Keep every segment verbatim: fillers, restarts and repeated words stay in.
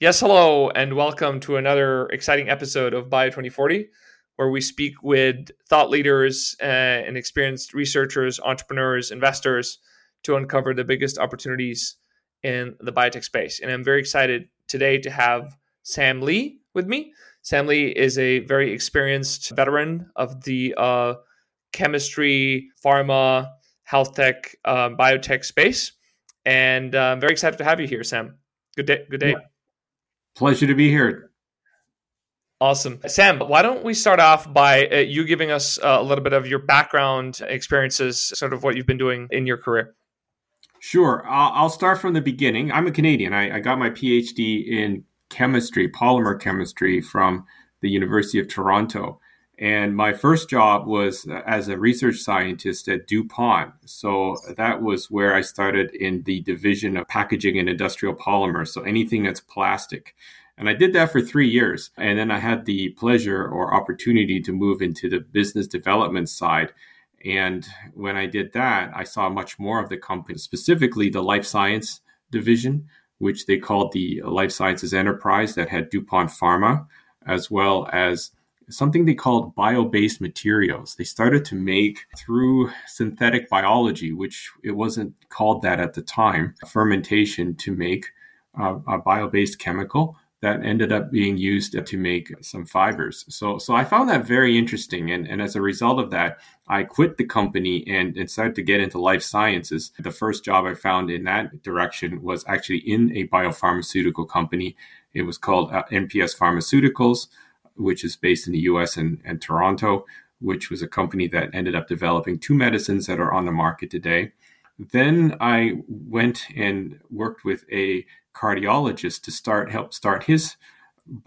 Yes, hello, and welcome to another exciting episode of Bio twenty forty, where we speak with thought leaders uh, and experienced researchers, entrepreneurs, investors to uncover the biggest opportunities in the biotech space. And I'm very excited today to have Sam Lee with me. Sam Lee is a very experienced veteran of the uh, chemistry, pharma, health tech, uh, biotech space. And uh, I'm very excited to have you here, Sam. Good day. Good day. Yeah. Pleasure to be here. Awesome. Sam, why don't we start off by uh, you giving us uh, a little bit of your background experiences, sort of what you've been doing in your career. Sure. I'll, I'll start from the beginning. I'm a Canadian. I, I got my PhD in chemistry, polymer chemistry, from the University of Toronto. And my first job was as a research scientist at DuPont. So that was where I started in the division of packaging and industrial polymers. So anything that's plastic. And I did that for three years. And then I had the pleasure or opportunity to move into the business development side. And when I did that, I saw much more of the company, specifically the life science division, which they called the life sciences enterprise, that had DuPont Pharma, as well as something they called bio-based materials. They started to make, through synthetic biology, which it wasn't called that at the time, fermentation, to make uh, a bio-based chemical that ended up being used to make some fibers. So so I found that very interesting. And, and as a result of that, I quit the company and, and started to get into life sciences. The first job I found in that direction was actually in a biopharmaceutical company. It was called uh, M P S Pharmaceuticals, which is based in the U S and, and Toronto, which was a company that ended up developing two medicines that are on the market today. Then I went and worked with a cardiologist to start help start his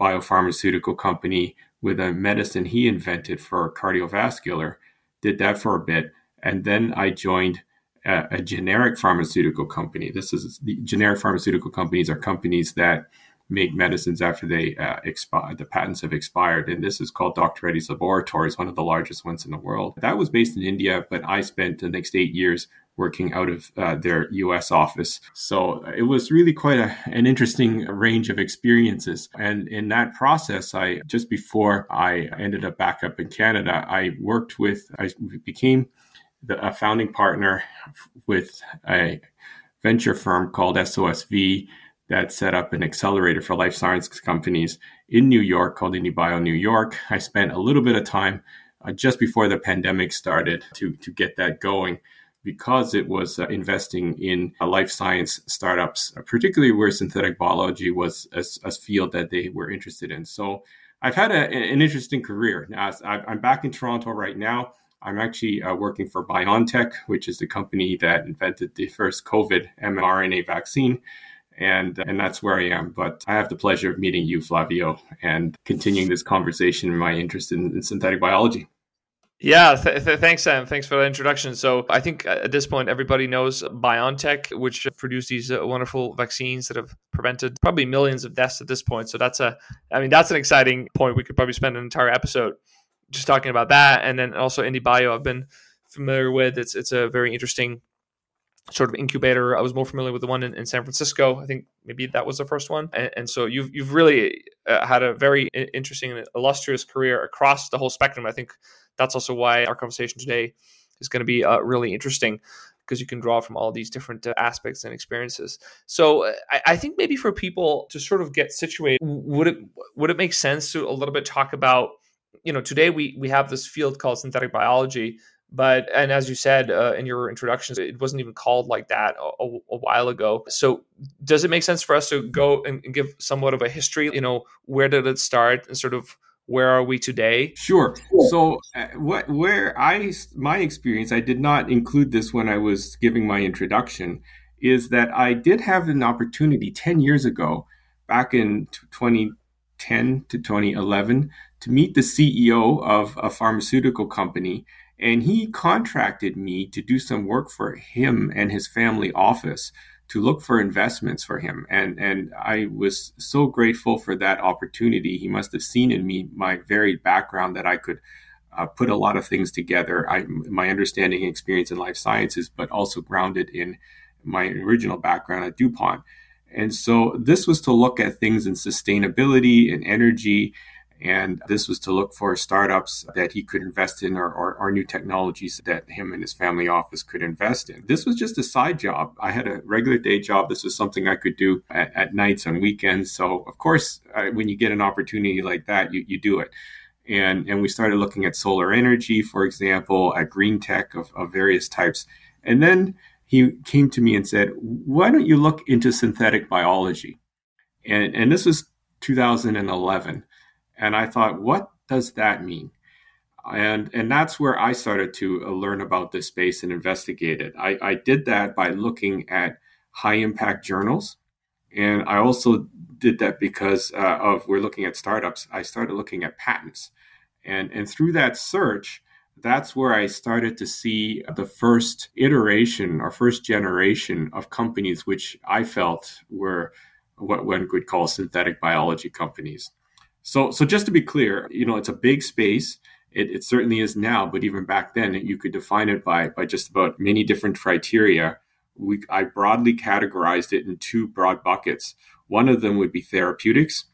biopharmaceutical company with a medicine he invented for cardiovascular, did that for a bit. And then I joined a, a generic pharmaceutical company. This is the generic pharmaceutical companies are companies that make medicines after they uh, expire, the patents have expired. And this is called Doctor Reddy's Laboratories, one of the largest ones in the world. That was based in India, but I spent the next eight years working out of uh, their U S office. So it was really quite a, an interesting range of experiences. And in that process, I just before I ended up back up in Canada, I worked with, I became the, a founding partner with a venture firm called S O S V, that set up an accelerator for life science companies in New York called IndieBio New York. I spent a little bit of time uh, just before the pandemic started to, to get that going, because it was uh, investing in uh, life science startups, uh, particularly where synthetic biology was a, a field that they were interested in. So I've had a, an interesting career. Now, I'm back in Toronto right now. I'm actually uh, working for BioNTech, which is the company that invented the first COVID mRNA vaccine. And and that's where I am. But I have the pleasure of meeting you, Flavio, and continuing this conversation and my interest in, in synthetic biology. Yeah, th- th- thanks, Sam. Thanks for that introduction. So I think at this point, everybody knows BioNTech, which produced these uh, wonderful vaccines that have prevented probably millions of deaths at this point. So that's a, I mean, that's an exciting point. We could probably spend an entire episode just talking about that. And then also IndieBio, I've been familiar with. It's it's a very interesting sort of incubator. I was more familiar with the one in, in San Francisco. I think maybe that was the first one. And, and so you've you've really uh, had a very interesting and illustrious career across the whole spectrum. I think that's also why our conversation today is going to be uh, really interesting, because you can draw from all these different uh, aspects and experiences. So uh, I, I think maybe for people to sort of get situated, would it would it make sense to a little bit talk about, you know, today we we have this field called synthetic biology. But, and as you said uh, in your introductions, it wasn't even called like that a, a while ago. So does it make sense for us to go and give somewhat of a history? You know, where did it start and sort of where are we today? Sure. So uh, what, where I, my experience, I did not include this when I was giving my introduction, is that I did have an opportunity ten years ago, back in twenty ten to twenty eleven, to meet the C E O of a pharmaceutical company. And he contracted me to do some work for him and his family office to look for investments for him. And and I was so grateful for that opportunity. He must have seen in me my varied background that I could uh, put a lot of things together. I, my understanding and experience in life sciences, but also grounded in my original background at DuPont. And so this was to look at things in sustainability and energy. And this was to look for startups that he could invest in, or, or, or new technologies that him and his family office could invest in. This was just a side job. I had a regular day job. This was something I could do at, at nights, on weekends. So, of course, uh, when you get an opportunity like that, you, you do it. And, and we started looking at solar energy, for example, at green tech of, of various types. And then he came to me and said, why don't you look into synthetic biology? And, and this was two thousand eleven. And I thought, what does that mean? And and that's where I started to learn about this space and investigate it. I, I did that by looking at high impact journals. And I also did that because uh, of we're looking at startups. I started looking at patents. And, and through that search, that's where I started to see the first iteration or first generation of companies, which I felt were what one could call synthetic biology companies. So so just to be clear, you know, it's a big space. It, it certainly is now, but even back then, you could define it by by just about many different criteria. We, I broadly categorized it in two broad buckets. One of them would be therapeutics,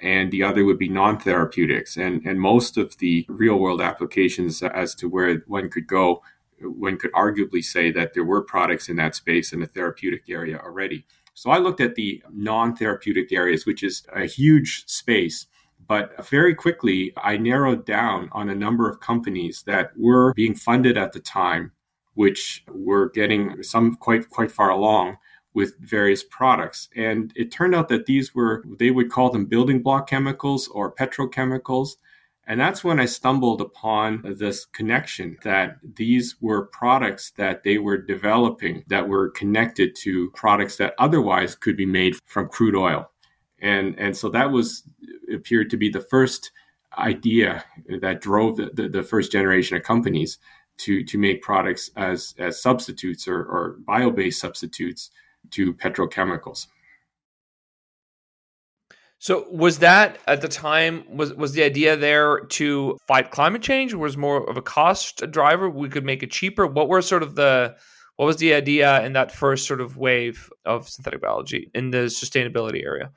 and the other would be non-therapeutics. And, and most of the real-world applications as to where one could go, one could arguably say that there were products in that space in the therapeutic area already. So I looked at the non-therapeutic areas, which is a huge space. But very quickly, I narrowed down on a number of companies that were being funded at the time, which were getting some quite quite far along with various products. And it turned out that these were, they would call them building block chemicals or petrochemicals. And that's when I stumbled upon this connection that these were products that they were developing that were connected to products that otherwise could be made from crude oil. And and so that was appeared to be the first idea that drove the, the, the first generation of companies to to make products as as substitutes or, or bio-based substitutes to petrochemicals. So was that at the time, was, was the idea there to fight climate change? Was more of a cost driver? We could make it cheaper? What were sort of the, what was the idea in that first sort of wave of synthetic biology in the sustainability area?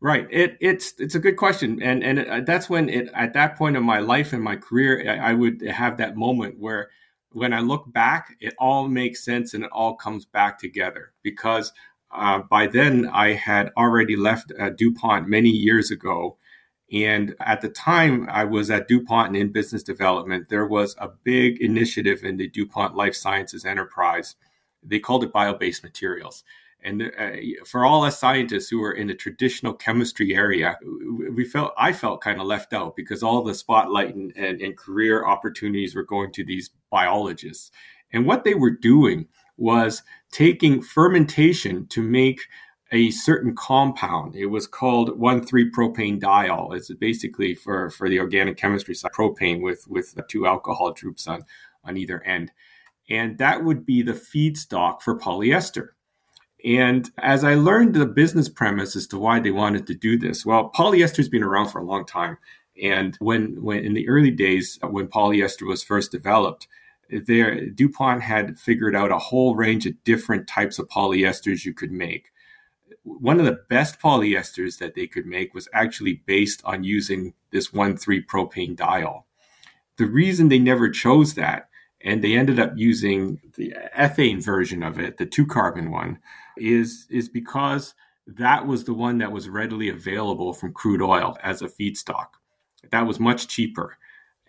Right. It, it's it's a good question. And and it, that's when it at that point in my life and my career, I, I would have that moment where when I look back, it all makes sense and it all comes back together, because uh, by then I had already left uh, DuPont many years ago. And at the time I was at DuPont and in business development, there was a big initiative in the DuPont Life Sciences enterprise. They called it bio-based materials. And for all us scientists who were in the traditional chemistry area, we felt I felt kind of left out because all the spotlight and, and, and career opportunities were going to these biologists. And what they were doing was taking fermentation to make a certain compound. It was called one three propanediol. It's basically for, for the organic chemistry side, propane with, with two alcohol groups on, on either end. And that would be the feedstock for polyester. And as I learned the business premise as to why they wanted to do this, well, polyester has been around for a long time. And when, when in the early days, when polyester was first developed, there DuPont had figured out a whole range of different types of polyesters you could make. One of the best polyesters that they could make was actually based on using this one three propanediol. The reason they never chose that, and they ended up using the ethane version of it, the two-carbon one, is, is because that was the one that was readily available from crude oil as a feedstock. That was much cheaper.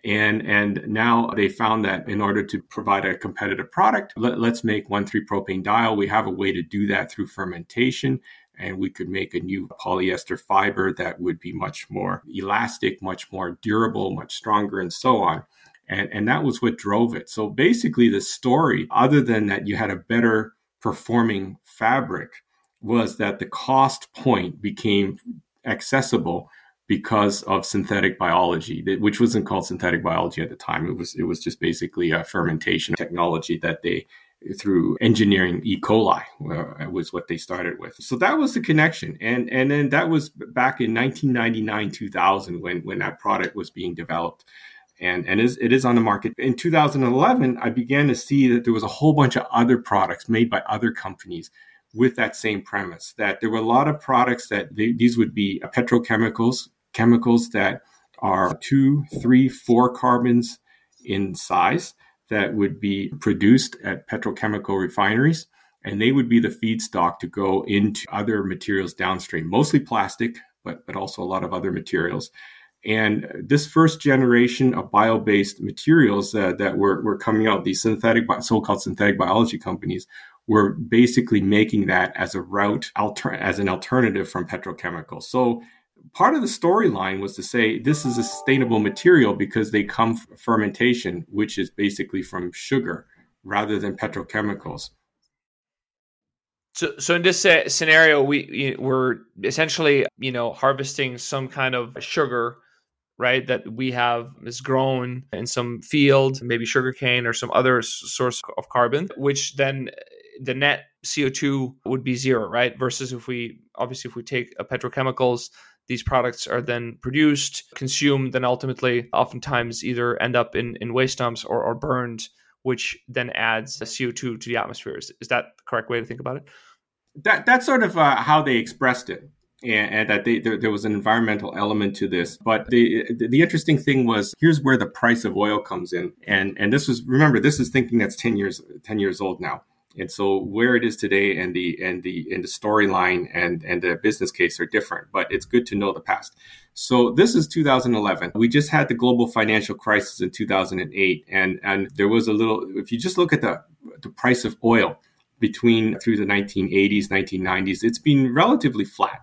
And, and now they found that in order to provide a competitive product, let, let's make one three propanediol. We have a way to do that through fermentation, and we could make a new polyester fiber that would be much more elastic, much more durable, much stronger, and so on. And, and that was what drove it. So basically the story, other than that you had a better performing fabric, was that the cost point became accessible because of synthetic biology, which wasn't called synthetic biology at the time. It was, it was just basically a fermentation technology that they, through engineering E. coli, uh, was what they started with. So that was the connection. And, and then that was back in nineteen ninety-nine, two thousand when, when that product was being developed. And, and it is on the market. In two thousand eleven, I began to see that there was a whole bunch of other products made by other companies with that same premise, that there were a lot of products that they, these would be petrochemicals, chemicals that are two, three, four carbons in size that would be produced at petrochemical refineries. And they would be the feedstock to go into other materials downstream, mostly plastic, but, but also a lot of other materials. And this first generation of bio-based materials uh, that were, were coming out, these synthetic, so-called synthetic biology companies, were basically making that as a route, alter- as an alternative from petrochemicals. So part of the storyline was to say this is a sustainable material because they come from fermentation, which is basically from sugar rather than petrochemicals. So, so in this uh, scenario, we we're essentially, you know, harvesting some kind of sugar, right? That we have is grown in some field, maybe sugarcane or some other source of carbon, which then the net C O two would be zero, right? Versus if we obviously if we take uh, petrochemicals, these products are then produced, consumed, then ultimately, oftentimes either end up in in waste dumps or or burned, which then adds C O two to the atmosphere. Is, is that the correct way to think about it? That That's sort of uh, how they expressed it, and, and that they, there, there was an environmental element to this. But the, the the interesting thing was, here's where the price of oil comes in. And and this was, remember, this is thinking that's ten years old now. And so where it is today and the and the, and the storyline and, and the business case are different, but it's good to know the past. So this is two thousand eleven. We just had the global financial crisis in two thousand eight. And, and there was a little, if you just look at the, the price of oil between through the nineteen eighties, nineteen nineties, it's been relatively flat.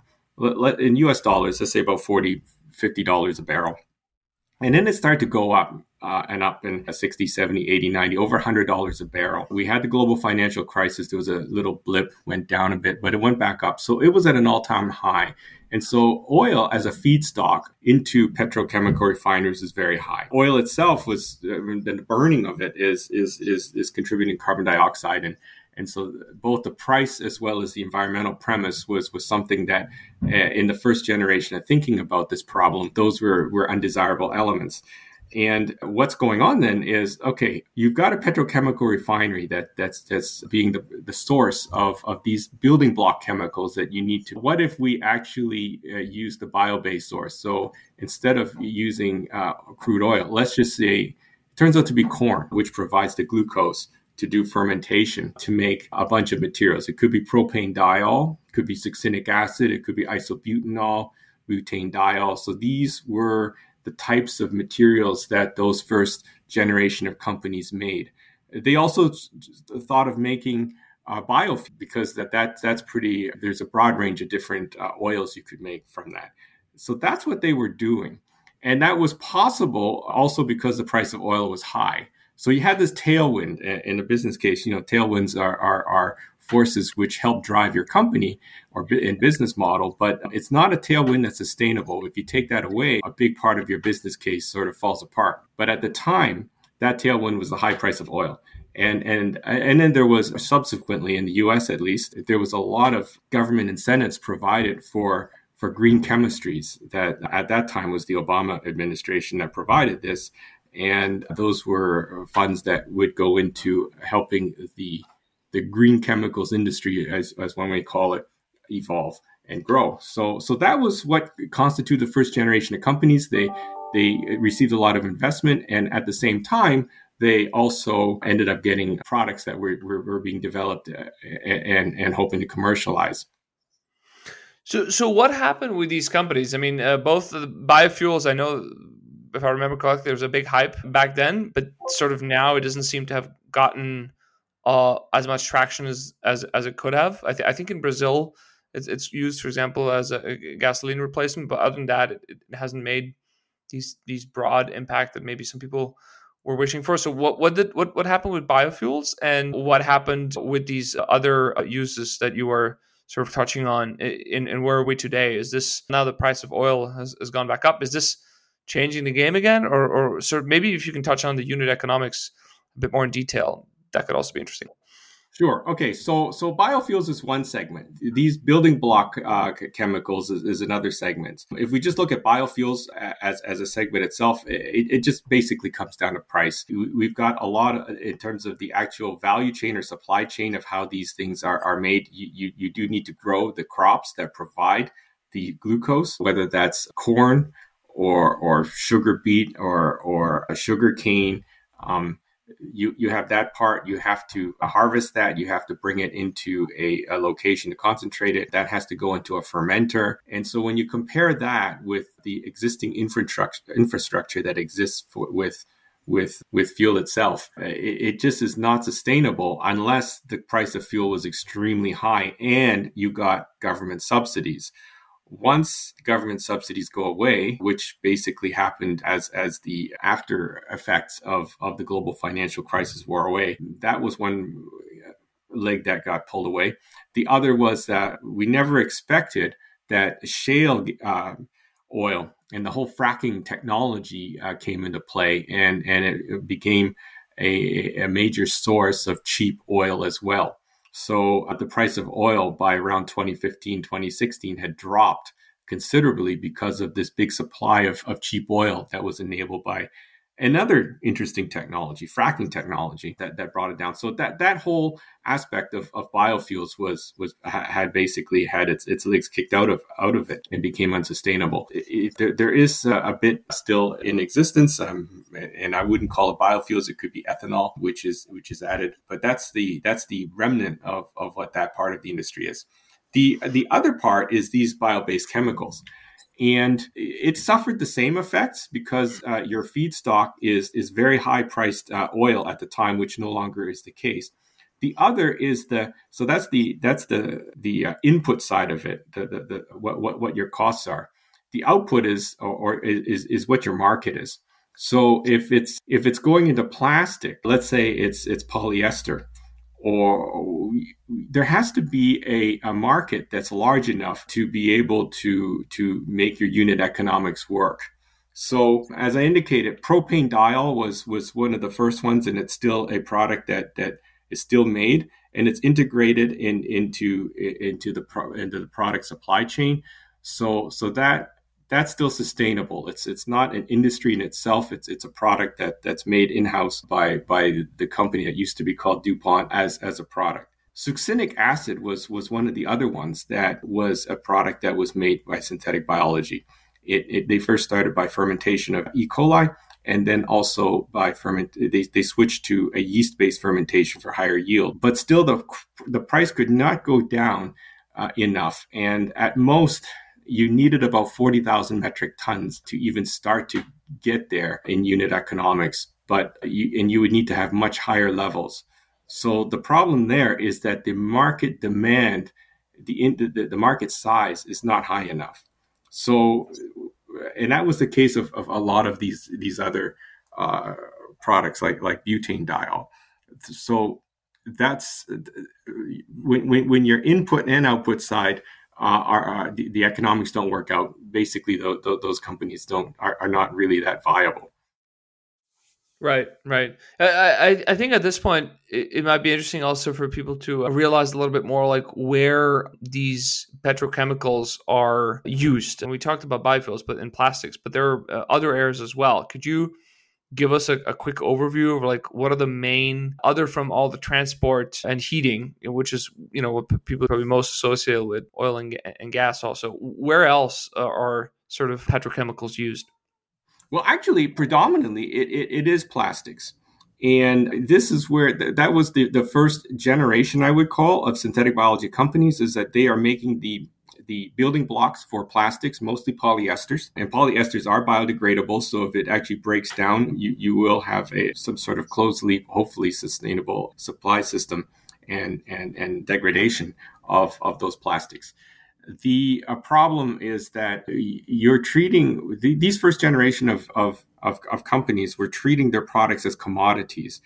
In U S dollars, let's say about forty, fifty dollars a barrel. And then it started to go up uh, and up in sixty, seventy, eighty, ninety, over one hundred dollars a barrel. We had the global financial crisis. There was a little blip, went down a bit, but it went back up. So it was at an all-time high. And so oil as a feedstock into petrochemical refineries is very high. Oil itself was, I mean, the burning of it is is is, is contributing carbon dioxide and And so both the price as well as the environmental premise was was something that uh, in the first generation of thinking about this problem, those were, were undesirable elements. And what's going on then is, okay, you've got a petrochemical refinery that that's that's being the, the source of, of these building block chemicals that you need to. What if we actually uh, use the bio-based source? So instead of using uh, crude oil, let's just say it turns out to be corn, which provides the glucose to do fermentation to make a bunch of materials. It could be propanediol, it could be succinic acid, it could be isobutanol, butanediol. So these were the types of materials that those first generation of companies made. They also thought of making uh, biofuel because that, that that's pretty, there's a broad range of different uh, oils you could make from that. So that's what they were doing. And that was possible also because the price of oil was high. So you had this tailwind in a business case. You know, tailwinds are are, are forces which help drive your company or in business model, but it's not a tailwind that's sustainable. If you take that away, a big part of your business case sort of falls apart. But at the time, that tailwind was the high price of oil. And and and then there was subsequently, in the U S at least, there was a lot of government incentives provided for for green chemistries that at that time was the Obama administration that provided this. And those were funds that would go into helping the the green chemicals industry, as as one may call it, evolve and grow. So so that was what constituted the first generation of companies. They they received a lot of investment, and at the same time, they also ended up getting products that were were, were being developed and and hoping to commercialize. So so what happened with these companies? I mean, uh, both the biofuels, I know. If I remember correctly, there was a big hype back then, but sort of now it doesn't seem to have gotten uh, as much traction as, as as it could have. I, th- I think in Brazil, it's, it's used, for example, as a, a gasoline replacement. But other than that, it, it hasn't made these these broad impact that maybe some people were wishing for. So what what did what, what happened with biofuels and what happened with these other uses that you were sort of touching on? And, and where are we today? Is this now the price of oil has, has gone back up? Is this changing the game again, or, or sort of maybe if you can touch on the unit economics a bit more in detail, that could also be interesting. Sure. Okay. So, so biofuels is one segment. These building block uh, chemicals is, is another segment. If we just look at biofuels as as a segment itself, it, it just basically comes down to price. We've got a lot of, in terms of the actual value chain or supply chain of how these things are, are made. You, you you do need to grow the crops that provide the glucose, whether that's corn or or sugar beet or or a sugar cane. Um, You you have that part. You have to harvest that. You have to bring it into a, a location to concentrate it. That has to go into a fermenter. And so when you compare that with the existing infrastructure infrastructure that exists for, with with with fuel itself, it, it just is not sustainable unless the price of fuel was extremely high and you got government subsidies. Once government subsidies go away, which basically happened as as the after effects of, of the global financial crisis wore away, that was one leg that got pulled away. The other was that we never expected that shale uh, oil and the whole fracking technology uh, came into play, and, and it became a, a major source of cheap oil as well. So uh, the price of oil by around twenty fifteen, twenty sixteen had dropped considerably because of this big supply of, of cheap oil that was enabled by another interesting technology, fracking technology, that, that brought it down. So that that whole aspect of, of biofuels was was had basically had its its legs kicked out of out of it and became unsustainable. It, it, there, there is a, a bit still in existence, um, and I wouldn't call it biofuels. It could be ethanol, which is which is added, but that's the that's the remnant of of what that part of the industry is. The the other part is these bio-based chemicals. And it suffered the same effects because uh, your feedstock is is very high priced uh, oil at the time, which no longer is the case. The other is the so that's the that's the the uh, input side of it, the, the the what what what your costs are. The output is or, or is is what your market is. So if it's if it's going into plastic, let's say it's it's polyester. Or there has to be a, a market that's large enough to be able to, to make your unit economics work. So as I indicated, propane diol was, was one of the first ones, and it's still a product that, that is still made, and it's integrated in, into, into the pro, into the product supply chain. So, so that, that's still sustainable. It's it's not an industry in itself. It's it's a product that that's made in-house by by the company that used to be called DuPont as as a product. Succinic acid was was one of the other ones that was a product that was made by synthetic biology. It, it they first started by fermentation of E. coli, and then also by ferment they they switched to a yeast-based fermentation for higher yield. But still, the the price could not go down uh, enough, and at most, you needed about forty thousand metric tons to even start to get there in unit economics, but you, and you would need to have much higher levels. So the problem there is that the market demand, the the, the market size is not high enough. So, and that was the case of, of a lot of these these other uh, products like like butane diol. So that's when when, when your input and output side. Uh, are, are the, the economics don't work out. Basically, the, the, those companies don't are, are not really that viable. Right, right. I, I, I think at this point, it, it might be interesting also for people to realize a little bit more like where these petrochemicals are used. And we talked about biofuels, but in plastics, but there are uh, other areas as well. Could you give us a, a quick overview of like what are the main, other from all the transport and heating, which is, you know, what p- people probably most associate with oil and, and gas also. Where else uh, are sort of petrochemicals used? Well, actually, predominantly, it, it, it is plastics. And this is where th- that was the, the first generation, I would call, of synthetic biology companies is that they are making the the building blocks for plastics, mostly polyesters. And polyesters are biodegradable, so if it actually breaks down, you, you will have a some sort of closed-loop, hopefully sustainable supply system and and, and degradation of, of those plastics. The uh, problem is that you're treating, the, these first generation of, of, of, of companies were treating their products as commodities.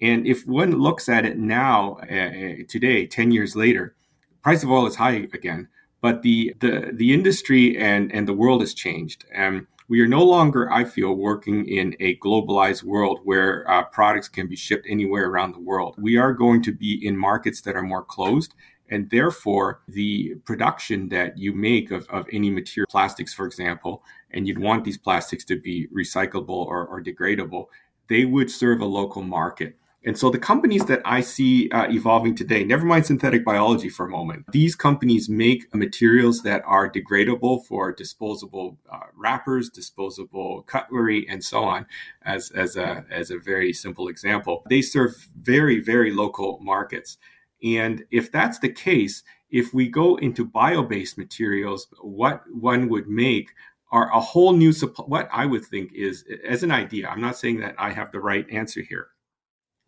And if one looks at it now, uh, today, ten years later, price of oil is high again. But the, the, the industry and, and the world has changed. Um, We are no longer, I feel, working in a globalized world where uh, products can be shipped anywhere around the world. We are going to be in markets that are more closed. And therefore, the production that you make of, of any material, plastics, for example, and you'd want these plastics to be recyclable or, or degradable, they would serve a local market. And so the companies that I see uh, evolving today, never mind synthetic biology for a moment, these companies make materials that are degradable for disposable uh, wrappers, disposable cutlery, and so on, as, as, a, as a very simple example. They serve very, very local markets. And if that's the case, if we go into bio-based materials, what one would make are a whole new supply. What I would think is, as an idea, I'm not saying that I have the right answer here.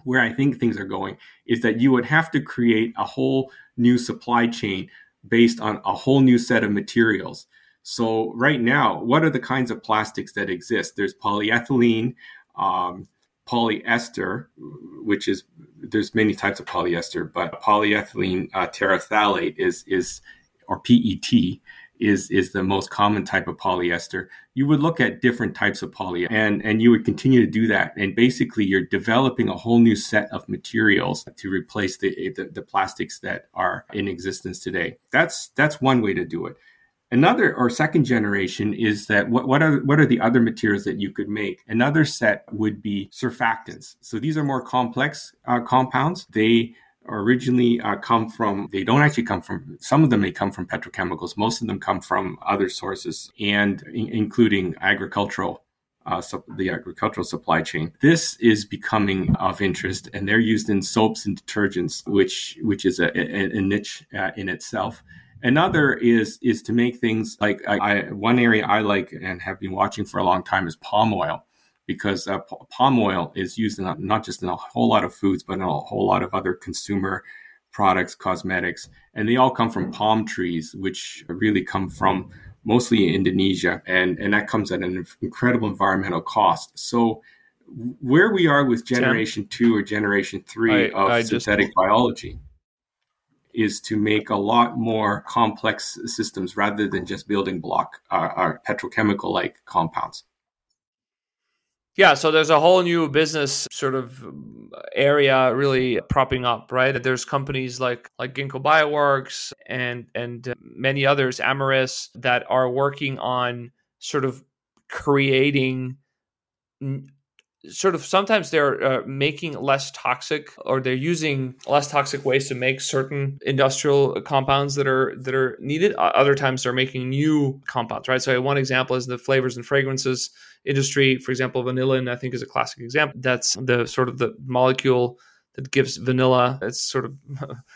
Where I think things are going is that you would have to create a whole new supply chain based on a whole new set of materials. So right now, what are the kinds of plastics that exist? There's polyethylene, um, polyester, which is, there's many types of polyester, but polyethylene uh, terephthalate is, is, or P E T is, is the most common type of polyester. You would look at different types of polyester and, and you would continue to do that. And basically you're developing a whole new set of materials to replace the, the, the plastics that are in existence today. That's, that's one way to do it. Another or second generation is that what, what are what are the other materials that you could make? Another set would be surfactants. So these are more complex uh, compounds. They originally uh, come from, they don't actually come from, some of them may come from petrochemicals. Most of them come from other sources and in, including agricultural, uh, sup, the agricultural supply chain. This is becoming of interest and they're used in soaps and detergents, which, which is a, a, a niche uh, in itself. Another is is to make things like I, I, one area I like and have been watching for a long time is palm oil, because uh, p- palm oil is used in a, not just in a whole lot of foods, but in a whole lot of other consumer products, cosmetics. And they all come from palm trees, which really come from mostly Indonesia. And, and that comes at an incredible environmental cost. So where we are with generation Tim, two or generation three I, of I synthetic just... biology is to make a lot more complex systems rather than just building block uh, or petrochemical-like compounds. Yeah, so there's a whole new business sort of area really propping up, right? There's companies like like Ginkgo Bioworks and, and many others, Amyris, that are working on sort of creating... N- sort of sometimes they're uh, making less toxic, or they're using less toxic ways to make certain industrial compounds that are that are needed. Other times they're making new compounds, right? So one example is the flavors and fragrances industry. For example, vanillin, I think, is a classic example. That's the sort of the molecule that gives vanilla its sort of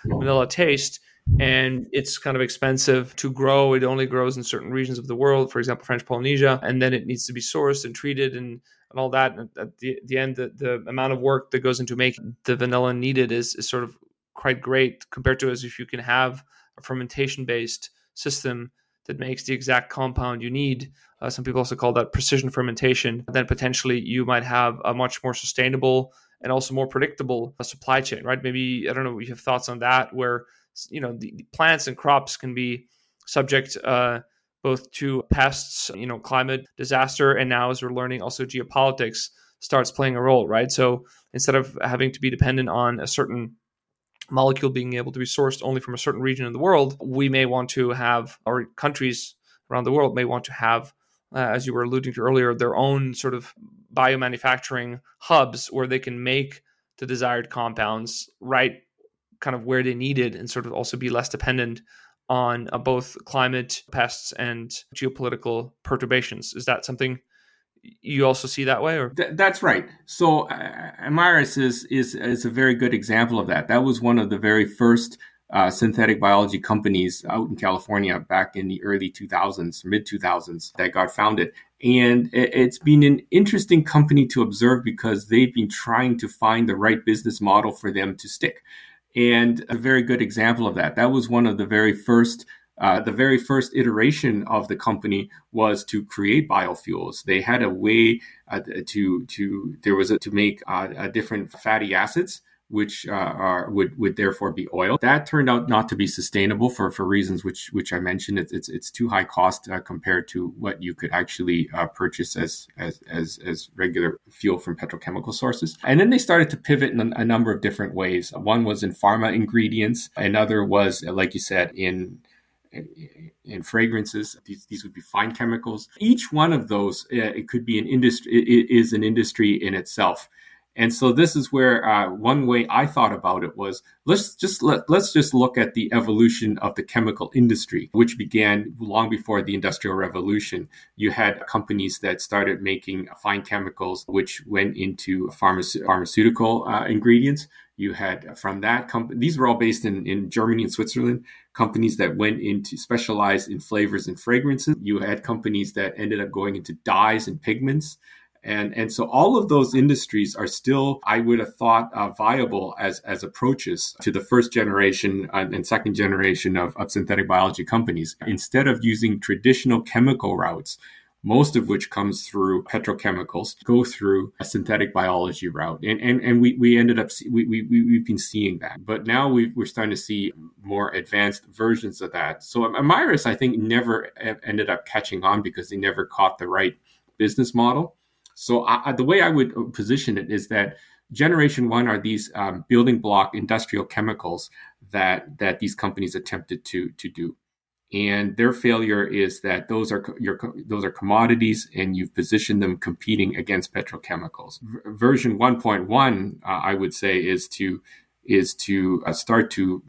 vanilla taste. And it's kind of expensive to grow. It only grows in certain regions of the world, for example, French Polynesia. And then it needs to be sourced and treated and, and all that. And at the, the end, the, the amount of work that goes into making the vanilla needed is, is sort of quite great compared to as if you can have a fermentation-based system that makes the exact compound you need. Uh, some people also call that precision fermentation. Then potentially you might have a much more sustainable and also more predictable supply chain, right? Maybe, I don't know, you have thoughts on that where... You know, the plants and crops can be subject uh, both to pests, you know, climate disaster, and now as we're learning, also geopolitics starts playing a role, right? So instead of having to be dependent on a certain molecule being able to be sourced only from a certain region in the world, we may want to have, or countries around the world may want to have, uh, as you were alluding to earlier, their own sort of biomanufacturing hubs where they can make the desired compounds right kind of where they need it, and sort of also be less dependent on uh, both climate pests and geopolitical perturbations. Is that something you also see that way? Or Th- That's right. So uh, Amyris is, is is a very good example of that. That was one of the very first uh, synthetic biology companies out in California back in the early two thousands, mid two thousands that got founded. And it's been an interesting company to observe because they've been trying to find the right business model for them to stick. And a very good example of that. That was one of the very first, uh, the very first iteration of the company was to create biofuels. They had a way uh, to, to, there was a, to make uh, different fatty acids which uh, are, would would therefore be oil. That turned out not to be sustainable for, for reasons which which I mentioned. It's it's, it's too high cost uh, compared to what you could actually uh, purchase as, as as as regular fuel from petrochemical sources. And then they started to pivot in a number of different ways. One was in pharma ingredients. Another was, like you said, in in fragrances. These, these would be fine chemicals. Each one of those, uh, it could be an industry. It is an industry in itself. And so this is where uh, one way I thought about it was, let's just let, let's just look at the evolution of the chemical industry, which began long before the Industrial Revolution. You had companies that started making fine chemicals, which went into pharmace- pharmaceutical uh, ingredients. You had from that company, these were all based in, in Germany and Switzerland, companies that went into specialized in flavors and fragrances. You had companies that ended up going into dyes and pigments. And and so all of those industries are still, I would have thought, uh, viable as as approaches to the first generation and, and second generation of, of synthetic biology companies. Instead of using traditional chemical routes, most of which comes through petrochemicals, go through a synthetic biology route. And and, and we, we ended up, we, we, we've been seeing that. But now we've, we're starting to see more advanced versions of that. So Amyris, I think, never ended up catching on because they never caught the right business model. So I, the way I would position it is that generation one are these um, building block industrial chemicals that that these companies attempted to to do, and their failure is that those are your those are commodities, and you've positioned them competing against petrochemicals. V- version one point one, uh, I would say, is to is to uh, start to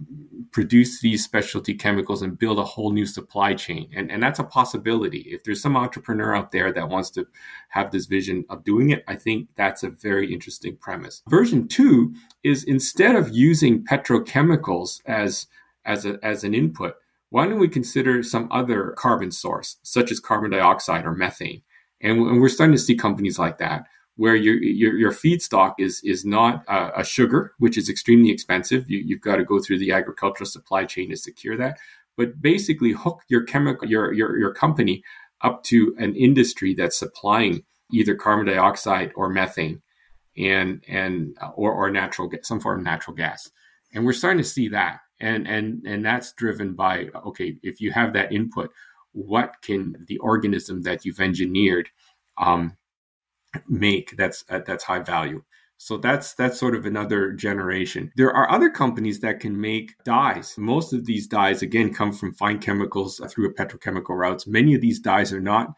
produce these specialty chemicals and build a whole new supply chain. And, and that's a possibility. If there's some entrepreneur out there that wants to have this vision of doing it, I think that's a very interesting premise. Version two is instead of using petrochemicals as, as, a, as an input, why don't we consider some other carbon source, such as carbon dioxide or methane? And, and we're starting to see companies like that, where your, your your feedstock is is not uh, a sugar, which is extremely expensive. You, you've got to go through the agricultural supply chain to secure that. But basically, hook your chemical your your your company up to an industry that's supplying either carbon dioxide or methane, and and or or natural some form of natural gas. And we're starting to see that, and and and that's driven by okay, if you have that input, what can the organism that you've engineered Um, make that's uh, that's high value. So that's that's sort of another generation. There are other companies that can make dyes. Most of these dyes, again, come from fine chemicals through petrochemical routes. Many of these dyes are not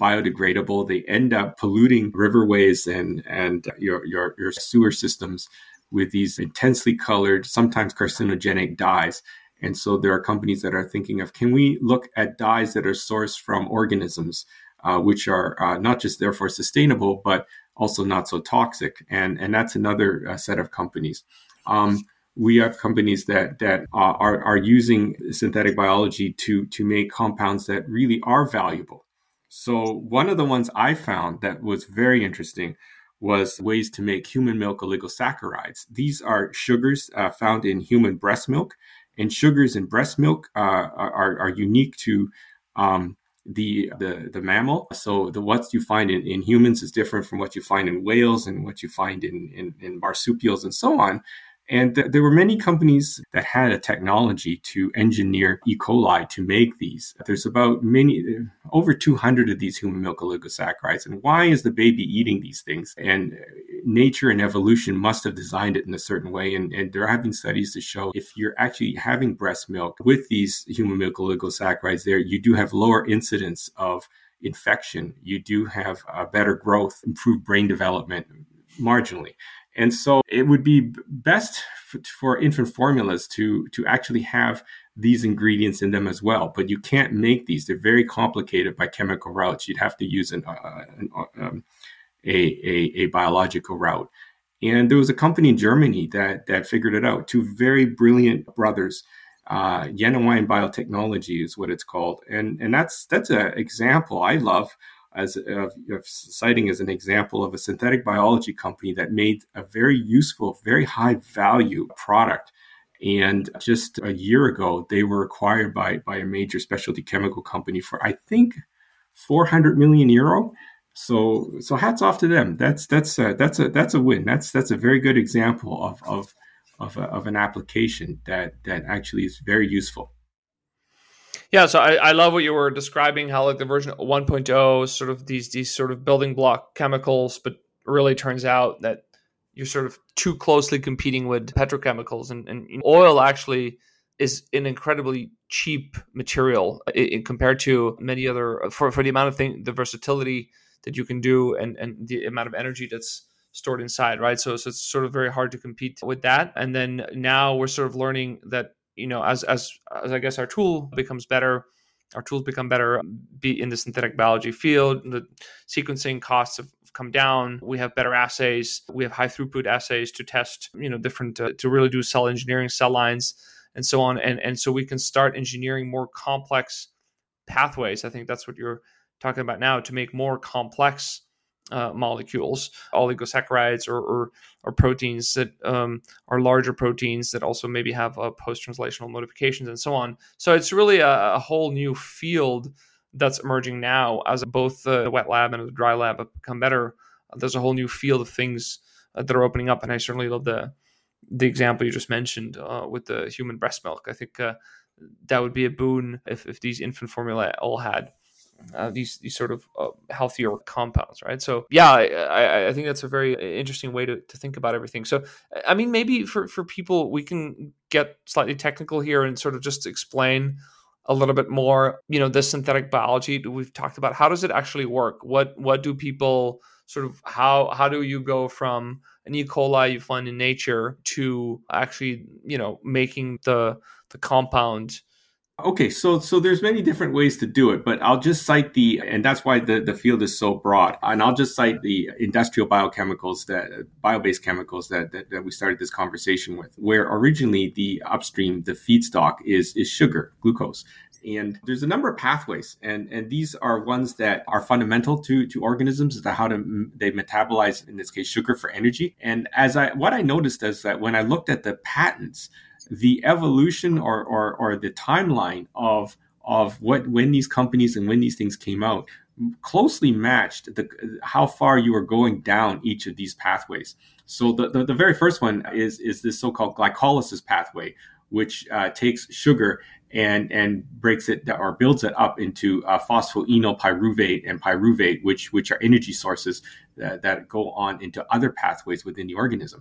biodegradable. They end up polluting riverways and and your your, your sewer systems with these intensely colored, sometimes carcinogenic dyes. And so there are companies that are thinking of, can we look at dyes that are sourced from organisms Uh, which are uh, not just therefore sustainable, but also not so toxic. And, and that's another uh, set of companies. Um, we have companies that that uh, are, are using synthetic biology to, to make compounds that really are valuable. So one of the ones I found that was very interesting was ways to make human milk oligosaccharides. These are sugars uh, found in human breast milk. And sugars in breast milk uh, are, are unique to um The, the the mammal. So the what you find in, in humans is different from what you find in whales and what you find in, in, in marsupials and so on. And th- there were many companies that had a technology to engineer E. coli to make these. There's about many, over two hundred of these human milk oligosaccharides. And why is the baby eating these things? And nature and evolution must have designed it in a certain way. And, and there have been studies to show if you're actually having breast milk with these human milk oligosaccharides there, you do have lower incidence of infection. You do have a better growth, improved brain development marginally. And so it would be best for infant formulas to, to actually have these ingredients in them as well. But you can't make these. They're very complicated by chemical routes. You'd have to use an, uh, an, um, a, a, a biological route. And there was a company in Germany that that figured it out. Two very brilliant brothers. Uh, Yenowine Biotechnology is what it's called. And, and that's that's an example I love as of uh, citing as an example of a synthetic biology company that made a very useful, very high value product. And just a year ago, they were acquired by, by a major specialty chemical company for, I think, four hundred million euro. So so hats off to them. That's that's a, that's a that's a win. That's that's a very good example of, of of, a, of an application that that actually is very useful. Yeah, so I, I love what you were describing, how like the version one point oh, sort of these these sort of building block chemicals, but really turns out that you're sort of too closely competing with petrochemicals, and, and oil actually is an incredibly cheap material in, in compared to many other, for, for the amount of thing, the versatility that you can do and, and the amount of energy that's stored inside, right? So, so it's sort of very hard to compete with that. And then now we're sort of learning that, you know, as as as I guess our tool becomes better, our tools become better be in the synthetic biology field, the sequencing costs have come down. We have better assays. We have high throughput assays to test, you know, different, uh, to really do cell engineering, cell lines, and so on. And and so we can start engineering more complex pathways. I think that's what you're talking about now, to make more complex uh, molecules, oligosaccharides or, or or proteins that um, are larger proteins that also maybe have uh, post-translational modifications and so on. So it's really a, a whole new field that's emerging now as both the wet lab and the dry lab have become better. There's a whole new field of things uh, that are opening up. And I certainly love the the example you just mentioned uh, with the human breast milk. I think uh, that would be a boon if, if these infant formula all had Uh, these these sort of uh, healthier compounds, right? So yeah, I, I, I think that's a very interesting way to, to think about everything. So I mean, maybe for, for people, we can get slightly technical here and sort of just explain a little bit more, you know, this synthetic biology we've talked about. How does it actually work? What what do people sort of, how how do you go from an E. coli you find in nature to actually, you know, making the the compound? Okay, so so there's many different ways to do it, but I'll just cite the, and that's why the, the field is so broad, and I'll just cite the industrial biochemicals, that bio-based chemicals that, that, that we started this conversation with, where originally the upstream, the feedstock is is sugar, glucose. And there's a number of pathways, and, and these are ones that are fundamental to, to organisms, to how to, they metabolize, in this case, sugar for energy. And as I what I noticed is that when I looked at the patents, the evolution or, or, or the timeline of of what when these companies and when these things came out closely matched the how far you were going down each of these pathways. So the, the, the very first one is is this so-called glycolysis pathway, which uh, takes sugar and and breaks it or builds it up into uh, phosphoenolpyruvate and pyruvate, which which are energy sources that, that go on into other pathways within the organism.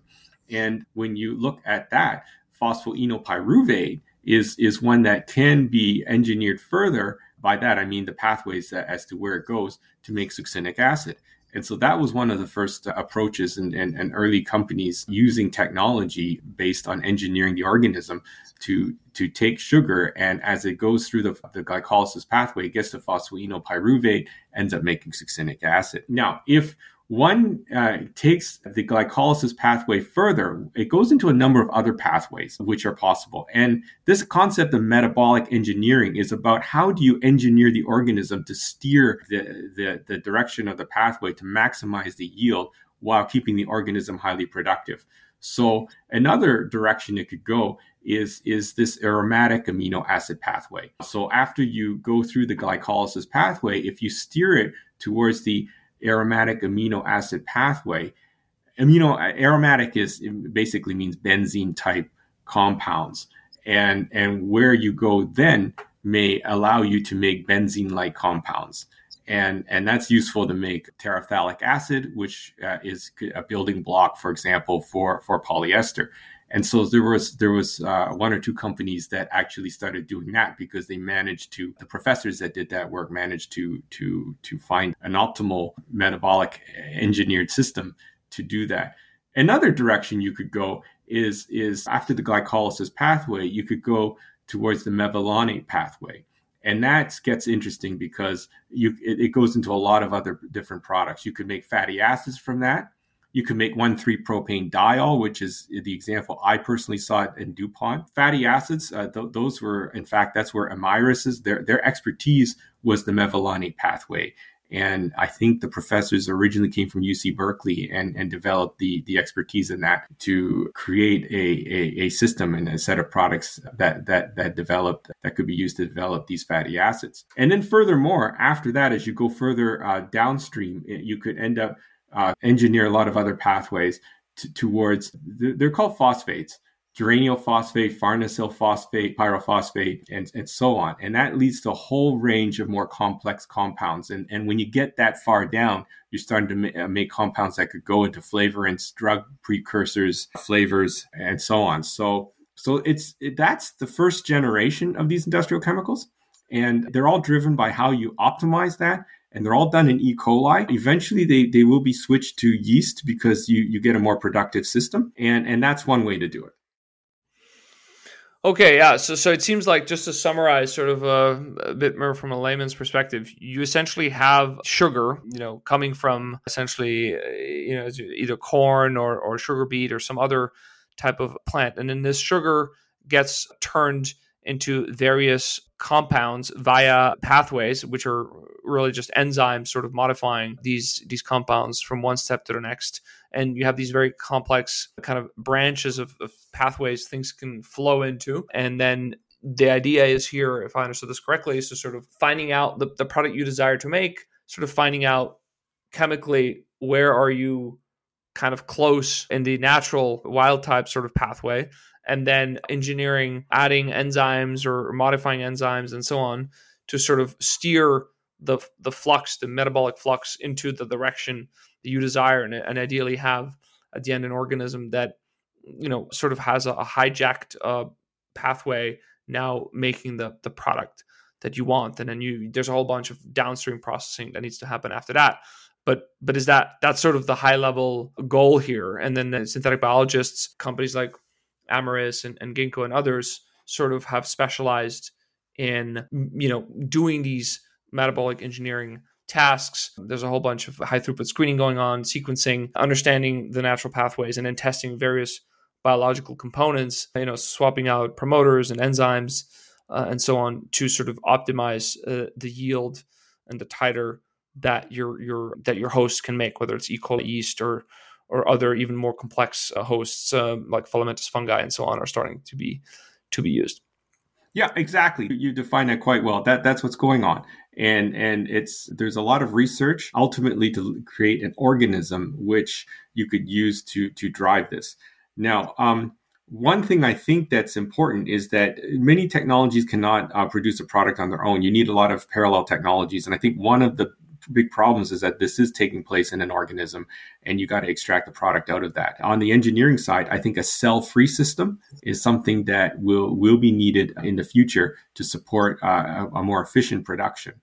And when you look at that, phosphoenolpyruvate is is one that can be engineered further. By that, I mean the pathways that, as to where it goes to make succinic acid. And so that was one of the first approaches and, and, and early companies using technology based on engineering the organism to, to take sugar. And as it goes through the, the glycolysis pathway, it gets to phosphoenolpyruvate, ends up making succinic acid. Now, if one uh, takes the glycolysis pathway further, it goes into a number of other pathways which are possible. And this concept of metabolic engineering is about how do you engineer the organism to steer the, the, the direction of the pathway to maximize the yield while keeping the organism highly productive. So another direction it could go is, is this aromatic amino acid pathway. So after you go through the glycolysis pathway, if you steer it towards the aromatic amino acid pathway. Amino aromatic is basically means benzene type compounds, and and where you go then may allow you to make benzene like compounds, and and that's useful to make terephthalic acid, which uh, is a building block, for example, for for polyester. And so there was there was uh, one or two companies that actually started doing that because they managed to, the professors that did that work managed to to to find an optimal metabolic engineered system to do that. Another direction you could go is is after the glycolysis pathway, you could go towards the mevalonate pathway. And that gets interesting because you it, it goes into a lot of other different products. You could make fatty acids from that. You can make one,three-propanediol, which is the example I personally saw it in DuPont. Fatty acids, uh, th- those were, in fact, that's where Amyris is. Their, their expertise was the mevalonate pathway. And I think the professors originally came from U C Berkeley and, and developed the, the expertise in that to create a, a, a system and a set of products that, that, that developed, that could be used to develop these fatty acids. And then furthermore, after that, as you go further uh, downstream, you could end up Uh, engineer a lot of other pathways t- towards, they're called phosphates. uranyl phosphate, farnesyl phosphate, pyrophosphate, and, and so on. And that leads to a whole range of more complex compounds. And, and when you get that far down, you're starting to ma- make compounds that could go into flavorants, drug precursors, flavors, and so on. So so it's it, that's the first generation of these industrial chemicals. And they're all driven by how you optimize that. And they're all done in E. coli. Eventually, they, they will be switched to yeast because you, you get a more productive system. And, and that's one way to do it. Okay, yeah. So so it seems like, just to summarize sort of a, a bit more from a layman's perspective, you essentially have sugar, you know, coming from essentially, you know, either corn or, or sugar beet or some other type of plant. And then this sugar gets turned into various compounds via pathways, which are really just enzymes sort of modifying these these compounds from one step to the next. And you have these very complex kind of branches of, of pathways things can flow into. And then the idea is here, if I understood this correctly, is to sort of finding out the, the product you desire to make, sort of finding out chemically where are you kind of close in the natural wild type sort of pathway, and then engineering, adding enzymes or modifying enzymes and so on to sort of steer the the flux, the metabolic flux into the direction that you desire, and, and ideally have at the end an organism that, you know, sort of has a, a hijacked uh, pathway now making the the product that you want. And then you there's a whole bunch of downstream processing that needs to happen after that. But but is that that's sort of the high level goal here? And then the synthetic biologists, companies like Amyris and, and Ginkgo and others sort of have specialized in, you know, doing these metabolic engineering tasks. There's a whole bunch of high throughput screening going on, sequencing, understanding the natural pathways, and then testing various biological components, you know, swapping out promoters and enzymes uh, and so on to sort of optimize uh, the yield and the titer that your, your, that your host can make, whether it's E. coli, yeast, or or other even more complex uh, hosts uh, like filamentous fungi and so on are starting to be to be used. Yeah, exactly. You define that quite well. That that's what's going on, and and it's there's a lot of research ultimately to create an organism which you could use to to drive this. Now, um, one thing I think that's important is that many technologies cannot uh, produce a product on their own. You need a lot of parallel technologies, and I think one of the big problems is that this is taking place in an organism, and you got to extract the product out of that. On the engineering side, I think a cell-free system is something that will will be needed in the future to support uh, a more efficient production.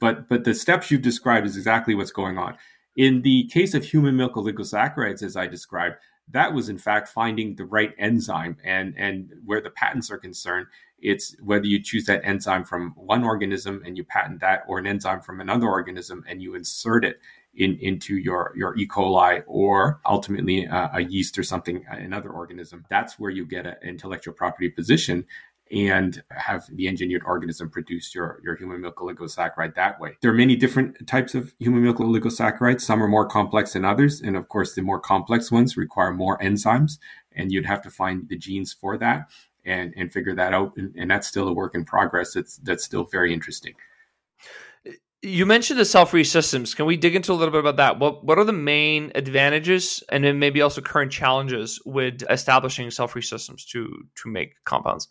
But but the steps you've described is exactly what's going on. In the case of human milk oligosaccharides, as I described, that was in fact finding the right enzyme, and and where the patents are concerned, it's whether you choose that enzyme from one organism and you patent that, or an enzyme from another organism and you insert it in into your, your E. coli, or ultimately a, a yeast or something, another organism. That's where you get an intellectual property position and have the engineered organism produce your, your human milk oligosaccharide that way. There are many different types of human milk oligosaccharides. Some are more complex than others. And of course, the more complex ones require more enzymes, and you'd have to find the genes for that. And, and figure that out. And, and that's still a work in progress. It's, that's still very interesting. You mentioned the cell-free systems. Can we dig into a little bit about that? What what are the main advantages, and then maybe also current challenges with establishing cell-free systems to to make compounds?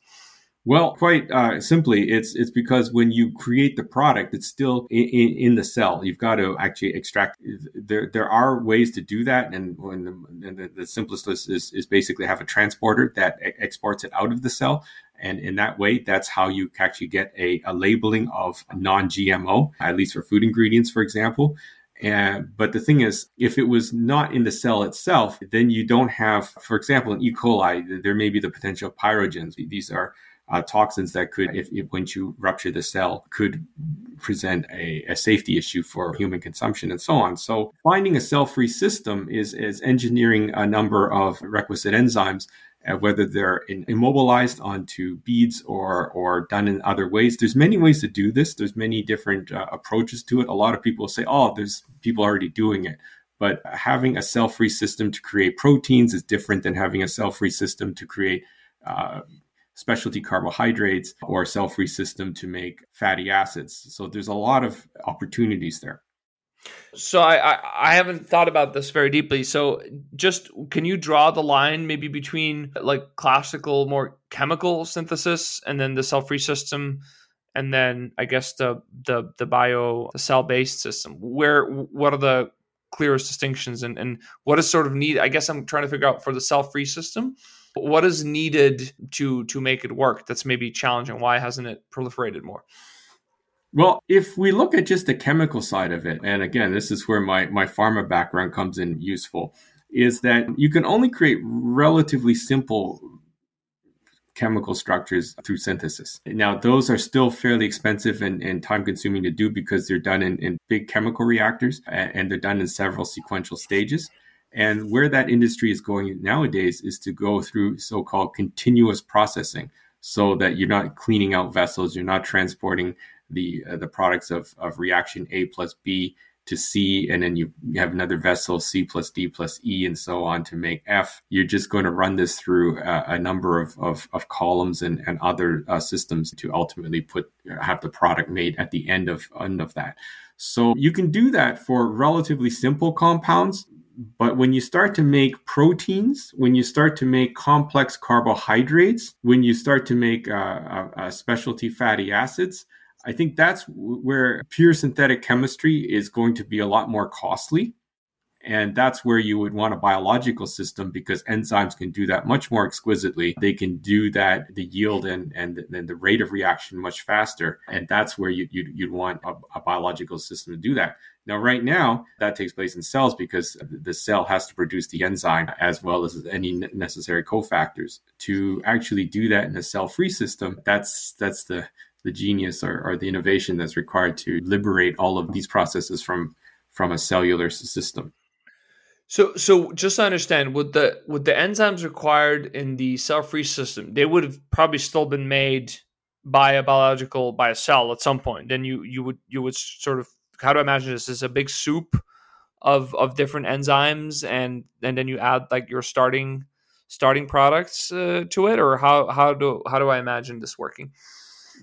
Well, quite uh, simply, it's it's because when you create the product, it's still in, in, in the cell. You've got to actually extract. There there are ways to do that, and when the, and the, the simplest list is, is basically have a transporter that exports it out of the cell. And in that way, that's how you actually get a, a labeling of non-G M O, at least for food ingredients, for example. And, but the thing is, if it was not in the cell itself, then you don't have, for example, in E. coli, there may be the potential of pyrogens. These are Uh, toxins that could, if, if once you rupture the cell, could present a, a safety issue for human consumption and so on. So finding a cell-free system is, is engineering a number of requisite enzymes, uh, whether they're in, immobilized onto beads or or done in other ways. There's many ways to do this. There's many different uh, approaches to it. A lot of people say, oh, there's people already doing it. But having a cell-free system to create proteins is different than having a cell-free system to create uh specialty carbohydrates, or cell-free system to make fatty acids. So there's a lot of opportunities there. So I, I, I haven't thought about this very deeply. So just, can you draw the line maybe between like classical, more chemical synthesis and then the cell-free system, and then I guess the the, the bio, the cell-based system? Where, what are the clearest distinctions, and, and what is sort of need? I guess I'm trying to figure out for the cell-free system, what is needed to to make it work that's maybe challenging? Why hasn't it proliferated more? Well, if we look at just the chemical side of it, and again, this is where my, my pharma background comes in useful, is that you can only create relatively simple chemical structures through synthesis. Now, those are still fairly expensive and, and time-consuming to do because they're done in, in big chemical reactors, and they're done in several sequential stages. And where that industry is going nowadays is to go through so-called continuous processing, so that you're not cleaning out vessels, you're not transporting the uh, the products of, of reaction A plus B to C, and then you have another vessel, C plus D plus E, and so on to make F. You're just going to run this through a, a number of, of, of columns and, and other uh, systems to ultimately put have the product made at the end of end of that. So you can do that for relatively simple compounds. But when you start to make proteins, when you start to make complex carbohydrates, when you start to make uh, uh, specialty fatty acids, I think that's where pure synthetic chemistry is going to be a lot more costly. And that's where you would want a biological system, because enzymes can do that much more exquisitely. They can do that, the yield and and, and the rate of reaction much faster. And that's where you, you'd, you'd want a, a biological system to do that. Now, right now, that takes place in cells because the cell has to produce the enzyme as well as any necessary cofactors. To actually do that in a cell-free system, that's that's the, the genius or, or the innovation that's required to liberate all of these processes from, from a cellular system. So, so just to understand, would the would the enzymes required in the cell-free system, they would have probably still been made by a biological, by a cell at some point. Then you you would you would sort of, how do I imagine this? Is a big soup of of different enzymes, and, and then you add like your starting starting products uh, to it, or how how do how do I imagine this working?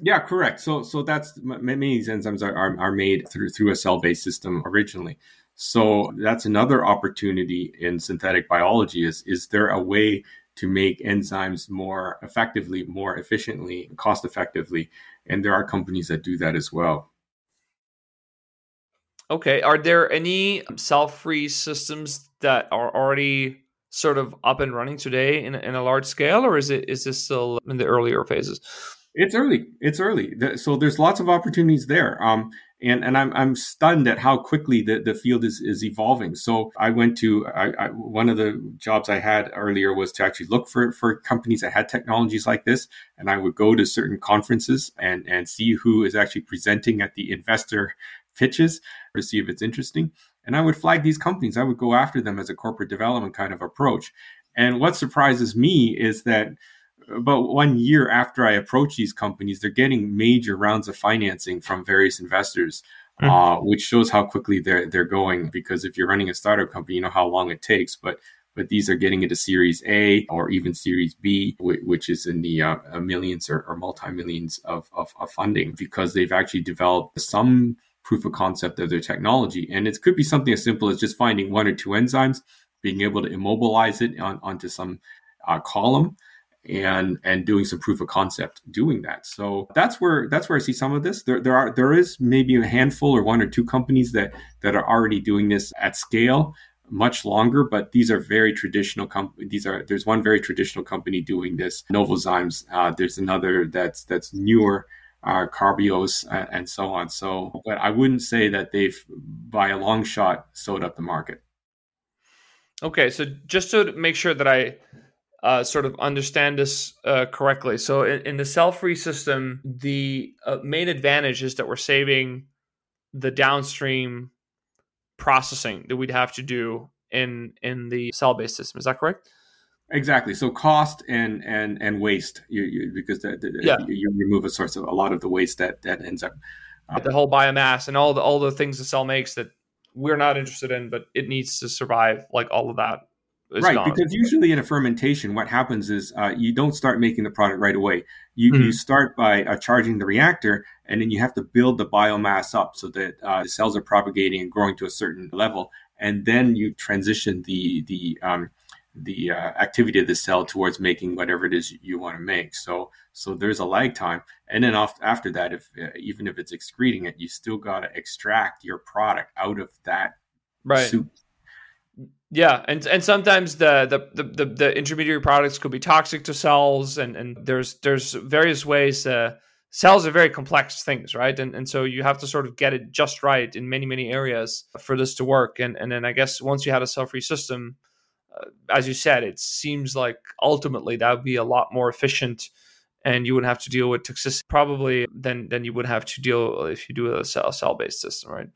Yeah, correct. So so that's many of these enzymes are, are are made through through a cell-based system originally. So that's another opportunity in synthetic biology is, is there a way to make enzymes more effectively, more efficiently, cost effectively? And there are companies that do that as well. Okay. Are there any cell-free systems that are already sort of up and running today in, in a large scale, or is it is this still in the earlier phases? It's early. It's early. So there's lots of opportunities there. Um, And and I'm I'm stunned at how quickly the, the field is, is evolving. So I went to I, I, one of the jobs I had earlier was to actually look for, for companies that had technologies like this. And I would go to certain conferences and, and see who is actually presenting at the investor pitches to see if it's interesting. And I would flag these companies. I would go after them as a corporate development kind of approach. And what surprises me is that about one year after I approach these companies, they're getting major rounds of financing from various investors, mm-hmm. uh, which shows how quickly they're they're going. Because if you're running a startup company, you know how long it takes. But but these are getting into Series A or even Series B, w- which is in the uh, millions or, or multi-millions of, of, of funding, because they've actually developed some proof of concept of their technology. And it could be something as simple as just finding one or two enzymes, being able to immobilize it on, onto some uh, column. And and doing some proof of concept, doing that. So that's where that's where I see some of this. There there are there is maybe a handful or one or two companies that that are already doing this at scale, much longer. But these are very traditional companies. These are there's one very traditional company doing this, Novozymes. Uh, there's another that's that's newer, uh, Carbios, uh, and so on. So, but I wouldn't say that they've by a long shot sewed up the market. Okay, so just to make sure that I. Uh, sort of understand this uh, correctly. So in, in the cell-free system, the uh, main advantage is that we're saving the downstream processing that we'd have to do in in the cell-based system. Is that correct? Exactly. So cost and and and waste, you, you, because the, the, yeah. you, you remove a source of a lot of the waste that, that ends up. Uh, the whole biomass and all the all the things the cell makes that we're not interested in, but it needs to survive, like all of that It's right, gone. Because usually in a fermentation, what happens is uh, you don't start making the product right away. You mm-hmm. you start by uh, charging the reactor, and then you have to build the biomass up so that uh, the cells are propagating and growing to a certain level, and then you transition the the um, the uh, activity of the cell towards making whatever it is you want to make. So so there's a lag time, and then off, after that, if uh, even if it's excreting it, you still got to extract your product out of that right. soup. Yeah, and and sometimes the the, the the intermediary products could be toxic to cells, and, and there's there's various ways. Uh, cells are very complex things, right? And and so you have to sort of get it just right in many many areas for this to work. And and then I guess once you had a cell-free system, uh, as you said, it seems like ultimately that would be a lot more efficient, and you wouldn't have to deal with toxicity probably than than you would have to deal if you do a cell cell-based system, right?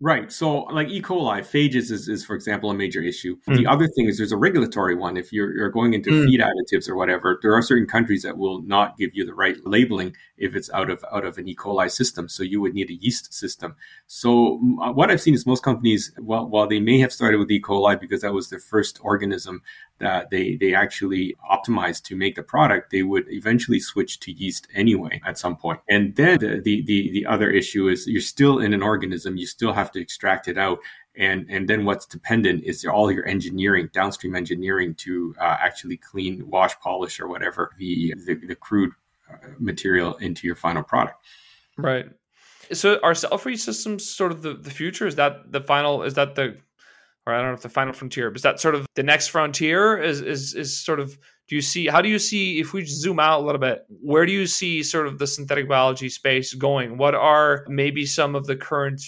Right. So like E. coli, phages is, is for example, a major issue. Mm. The other thing is there's a regulatory one. If you're, you're going into mm. feed additives or whatever, there are certain countries that will not give you the right labeling if it's out of out of an E. coli system. So you would need a yeast system. So uh, what I've seen is most companies, well, while they may have started with E. coli because that was their first organism that they, they actually optimized to make the product, they would eventually switch to yeast anyway at some point. And then the the the, the other issue is you're still in an organism. You still have to extract it out, and and then what's dependent is all your engineering, downstream engineering, to uh, actually clean, wash, polish, or whatever the the, the crude uh, material into your final product. Right. So are cell-free systems sort of the, the future? Is that the final? Is that the, or I don't know if the final frontier, but is that sort of the next frontier? Is is is sort of? Do you see? How do you see? If we zoom out a little bit, where do you see sort of the synthetic biology space going? What are maybe some of the current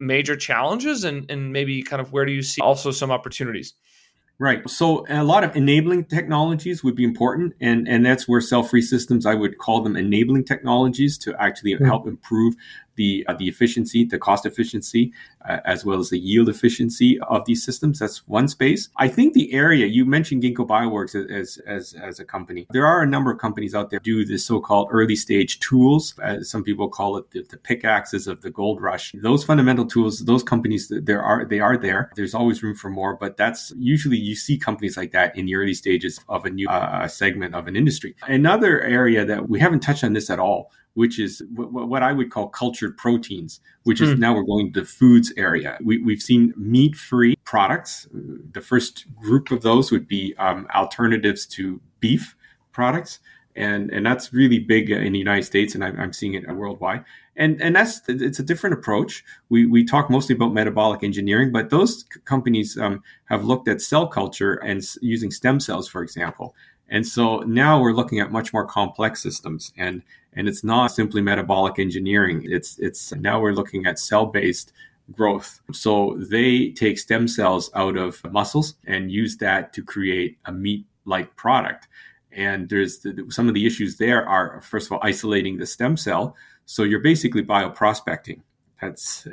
major challenges, and, and maybe kind of where do you see also some opportunities? Right. So a lot of enabling technologies would be important. And, and that's where cell-free systems, I would call them enabling technologies to actually mm-hmm. help improve the uh, the efficiency, the cost efficiency, uh, as well as the yield efficiency of these systems. That's one space. I think the area, you mentioned Ginkgo Bioworks as as as a company. There are a number of companies out there that do this so-called early stage tools. Uh, some people call it the, the pickaxes of the gold rush. Those fundamental tools, those companies, there are they are there. There's always room for more, but that's usually you see companies like that in the early stages of a new uh, segment of an industry. Another area that we haven't touched on this at all, which is w- what I would call cultured proteins, which is mm. now we're going to the foods area. We, we've seen meat-free products. The first group of those would be um, alternatives to beef products. And and that's really big in the United States, and I'm, I'm seeing it worldwide. And and that's it's a different approach. We we talk mostly about metabolic engineering, but those c- companies um, have looked at cell culture and s- using stem cells, for example. And so now we're looking at much more complex systems, and and it's not simply metabolic engineering. It's it's now we're looking at cell-based growth. So they take stem cells out of muscles and use that to create a meat-like product. And there's the, some of the issues there are, first of all, isolating the stem cell. So you're basically bioprospecting. That's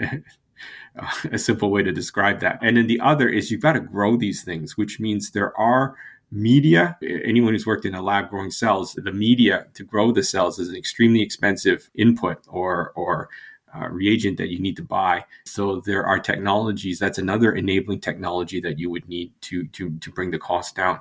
a simple way to describe that. And then the other is you've got to grow these things, which means there are media. Anyone who's worked in a lab growing cells, the media to grow the cells is an extremely expensive input or or uh, reagent that you need to buy. So there are technologies. That's another enabling technology that you would need to to to bring the cost down.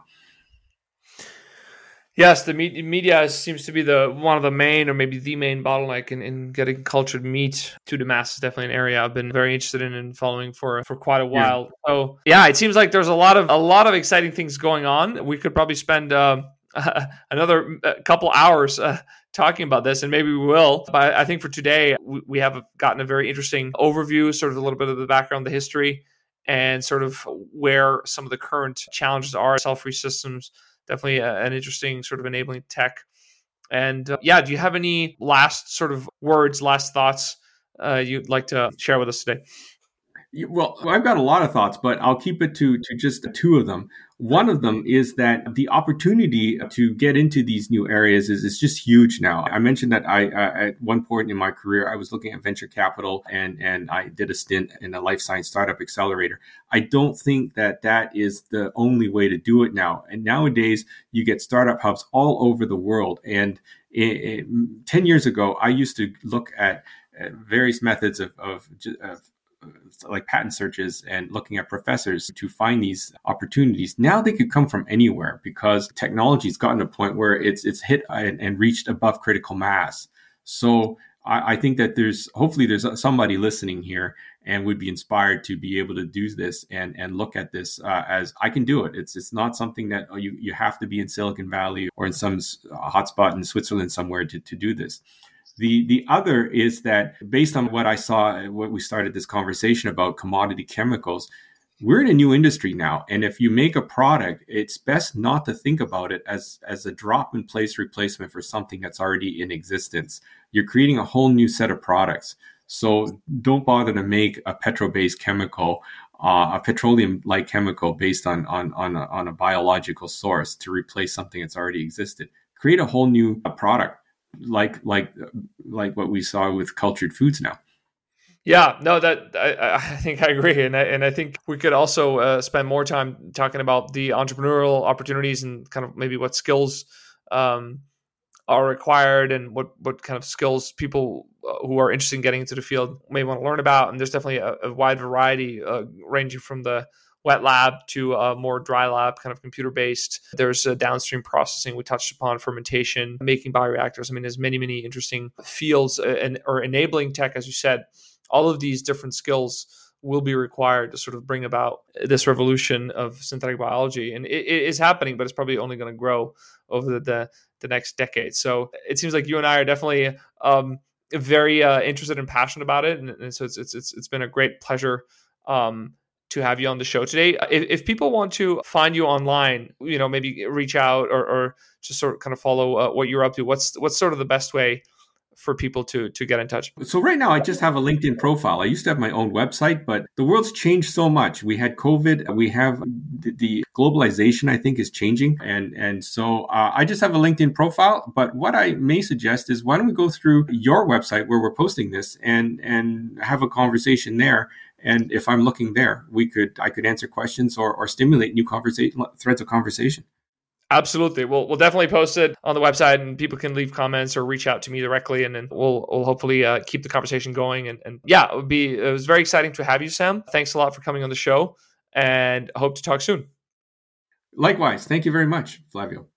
Yes, the me- media seems to be the one of the main or maybe the main bottleneck in, in getting cultured meat to the mass. Is definitely an area I've been very interested in and following for, for quite a while. Yeah. So yeah, it seems like there's a lot of a lot of exciting things going on. We could probably spend uh, uh, another uh, couple hours uh, talking about this, and maybe we will. But I think for today, we, we have gotten a very interesting overview, sort of a little bit of the background, the history, and sort of where some of the current challenges are, cell-free systems. Definitely an interesting sort of enabling tech. And uh, yeah, do you have any last sort of words, last thoughts uh, you'd like to share with us today? Well, I've got a lot of thoughts, but I'll keep it to, to just two of them. One of them is that the opportunity to get into these new areas is, is just huge now. I mentioned that I uh, at one point in my career, I was looking at venture capital and, and I did a stint in a life science startup accelerator. I don't think that that is the only way to do it now. And nowadays, you get startup hubs all over the world. And it, it, ten years ago, I used to look at, at various methods of, of, of like patent searches and looking at professors to find these opportunities. Now they could come from anywhere because technology's gotten to a point where it's it's hit and, and reached above critical mass. So I, I think that there's hopefully there's somebody listening here and would be inspired to be able to do this and and look at this uh, as I can do it. It's it's not something that you you have to be in Silicon Valley or in some hotspot in Switzerland somewhere to to do this. The the other is that based on what I saw, what we started this conversation about commodity chemicals, we're in a new industry now. And if you make a product, it's best not to think about it as, as a drop in place replacement for something that's already in existence. You're creating a whole new set of products. So don't bother to make a petrol-based chemical, uh, a petroleum-like chemical based on, on, on, a, on a biological source to replace something that's already existed. Create a whole new product. like like like what we saw with cultured foods now. Yeah, no, that I, I think I agree. And I, and I think we could also uh, spend more time talking about the entrepreneurial opportunities and kind of maybe what skills um, are required and what, what kind of skills people who are interested in getting into the field may want to learn about. And there's definitely a, a wide variety uh, ranging from the wet lab to a more dry lab, kind of computer-based. There's a downstream processing we touched upon, fermentation, making bioreactors. I mean, there's many, many interesting fields and or enabling tech, as you said. All of these different skills will be required to sort of bring about this revolution of synthetic biology. And it, it is happening, but it's probably only going to grow over the, the, the next decade. So it seems like you and I are definitely um, very uh, interested and passionate about it. And, and so it's, it's, it's, it's been a great pleasure um, to have you on the show today. If, if people want to find you online, you know, maybe reach out or, or just sort of kind of follow uh, what you're up to. What's what's sort of the best way for people to to get in touch? So right now, I just have a LinkedIn profile. I used to have my own website, but the world's changed so much. We had COVID. We have the, the globalization. I think is changing, and and so uh, I just have a LinkedIn profile. But what I may suggest is why don't we go through your website where we're posting this and and have a conversation there. And if I'm looking there, we could I could answer questions or, or stimulate new conversation threads of conversation. Absolutely. We'll we'll definitely post it on the website, and people can leave comments or reach out to me directly, and then we'll we'll hopefully uh, keep the conversation going. And, and yeah, it would be it was very exciting to have you, Sam. Thanks a lot for coming on the show, and hope to talk soon. Likewise, thank you very much, Flavio.